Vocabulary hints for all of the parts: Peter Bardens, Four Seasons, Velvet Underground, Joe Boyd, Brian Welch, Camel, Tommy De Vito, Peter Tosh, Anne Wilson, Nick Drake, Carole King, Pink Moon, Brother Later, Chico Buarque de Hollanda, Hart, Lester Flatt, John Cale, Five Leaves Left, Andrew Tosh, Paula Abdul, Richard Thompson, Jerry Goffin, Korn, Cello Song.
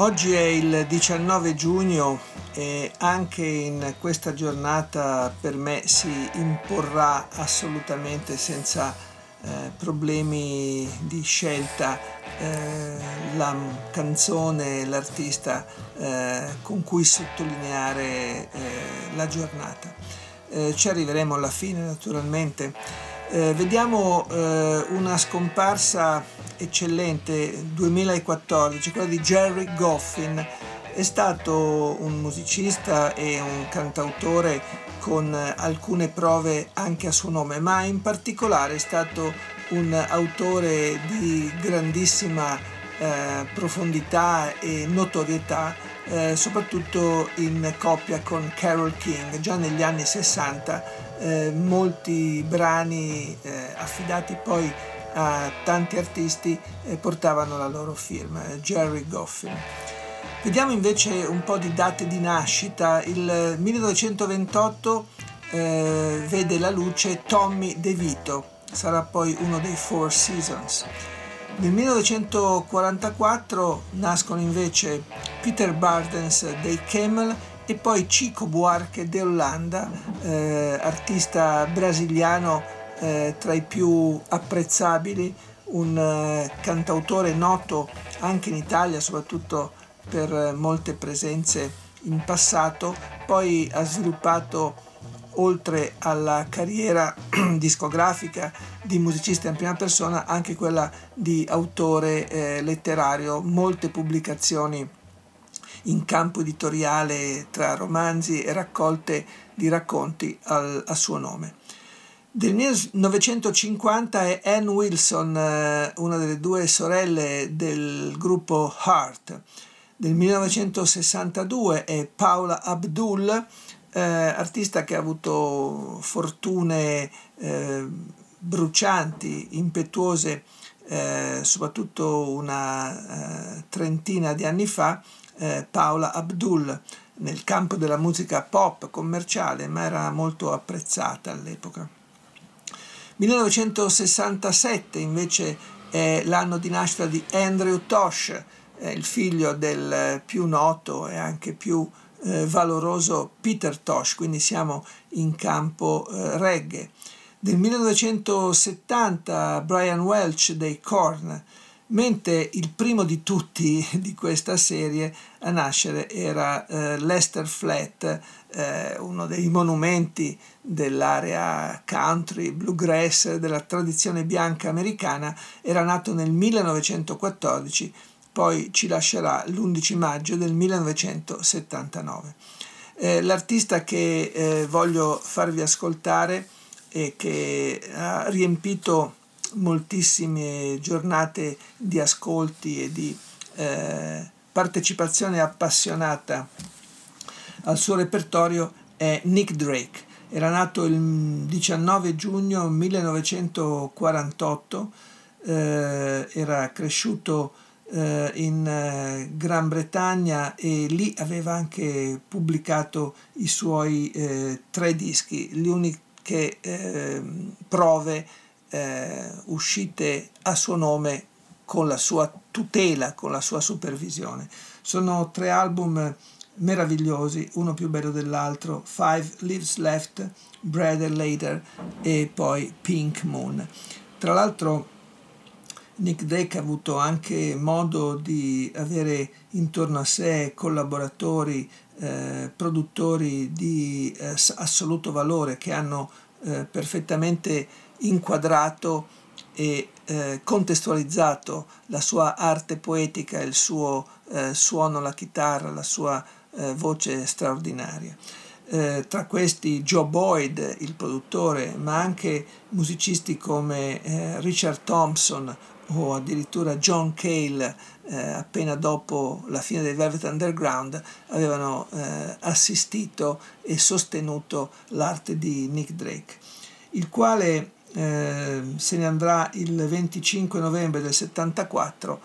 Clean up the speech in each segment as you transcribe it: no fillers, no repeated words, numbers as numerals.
Oggi è il 19 giugno e anche in questa giornata per me si imporrà assolutamente senza problemi di scelta la canzone, l'artista con cui sottolineare la giornata. Ci arriveremo alla fine naturalmente. Vediamo una scomparsa eccellente 2014, quella di Jerry Goffin. È stato un musicista e un cantautore con alcune prove anche a suo nome, ma in particolare è stato un autore di grandissima profondità e notorietà, soprattutto in coppia con Carole King. Già negli anni 60 molti brani affidati poi a tanti artisti portavano la loro firma, Jerry Goffin. Vediamo invece un po' di date di nascita. Il 1928 vede la luce Tommy De Vito, sarà poi uno dei Four Seasons. Nel 1944 nascono invece Peter Bardens dei Camel e poi Chico Buarque de Hollanda, artista brasiliano tra i più apprezzabili, un cantautore noto anche in Italia, soprattutto per molte presenze in passato. Poi ha sviluppato, oltre alla carriera discografica di musicista in prima persona, anche quella di autore letterario, molte pubblicazioni in campo editoriale tra romanzi e raccolte di racconti a suo nome. Del 1950 è Anne Wilson, una delle due sorelle del gruppo Hart. Del 1962 è Paula Abdul, artista che ha avuto fortune brucianti, impetuose, soprattutto una trentina di anni fa. Paula Abdul nel campo della musica pop commerciale, ma era molto apprezzata all'epoca. 1967 invece è l'anno di nascita di Andrew Tosh, il figlio del più noto e anche più valoroso Peter Tosh, quindi siamo in campo reggae. Del 1970 Brian Welch dei Korn, mentre il primo di tutti di questa serie a nascere era Lester Flatt, uno dei monumenti dell'area country, bluegrass, della tradizione bianca americana. Era nato nel 1914, poi ci lascerà l'11 maggio del 1979. L'artista che voglio farvi ascoltare e che ha riempito moltissime giornate di ascolti e di partecipazione appassionata al suo repertorio è Nick Drake. Era nato il 19 giugno 1948, era cresciuto in Gran Bretagna e lì aveva anche pubblicato i suoi 3 dischi, le uniche prove uscite a suo nome con la sua tutela, con la sua supervisione. Sono 3 album meravigliosi, uno più bello dell'altro: Five Leaves Left, Brother Later e poi Pink Moon. Tra l'altro Nick Drake ha avuto anche modo di avere intorno a sé collaboratori, produttori di assoluto valore che hanno perfettamente inquadrato e contestualizzato la sua arte poetica, il suo suono, la chitarra, la sua voce straordinaria. Tra questi Joe Boyd, il produttore, ma anche musicisti come Richard Thompson o addirittura John Cale, appena dopo la fine del Velvet Underground, avevano assistito e sostenuto l'arte di Nick Drake, il quale se ne andrà il 25 novembre del 74,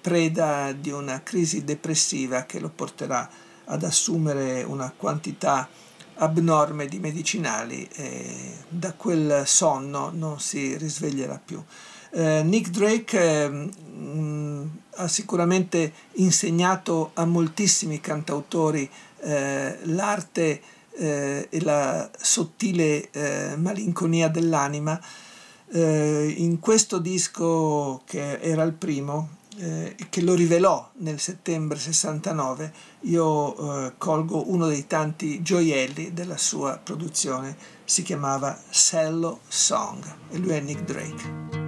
preda di una crisi depressiva che lo porterà ad assumere una quantità abnorme di medicinali, e da quel sonno non si risveglierà più. Nick Drake ha sicuramente insegnato a moltissimi cantautori l'arte e la sottile malinconia dell'anima. In questo disco, che era il primo, che lo rivelò nel settembre 69, io colgo uno dei tanti gioielli della sua produzione. Si chiamava Cello Song e lui è Nick Drake.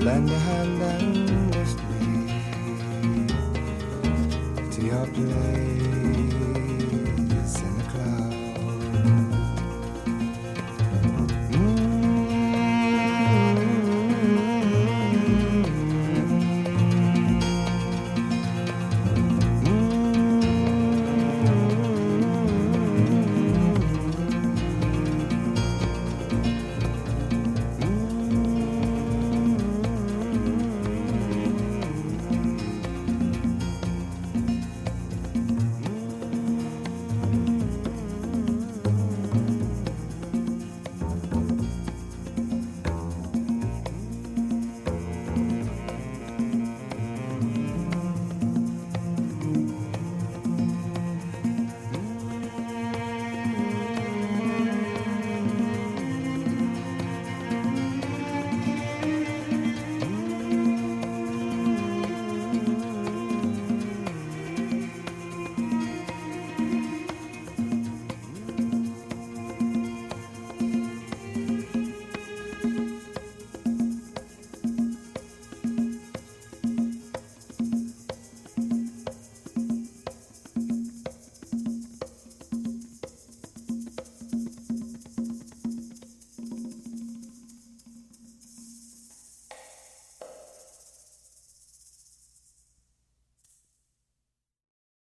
Lend a hand and lift me to your place.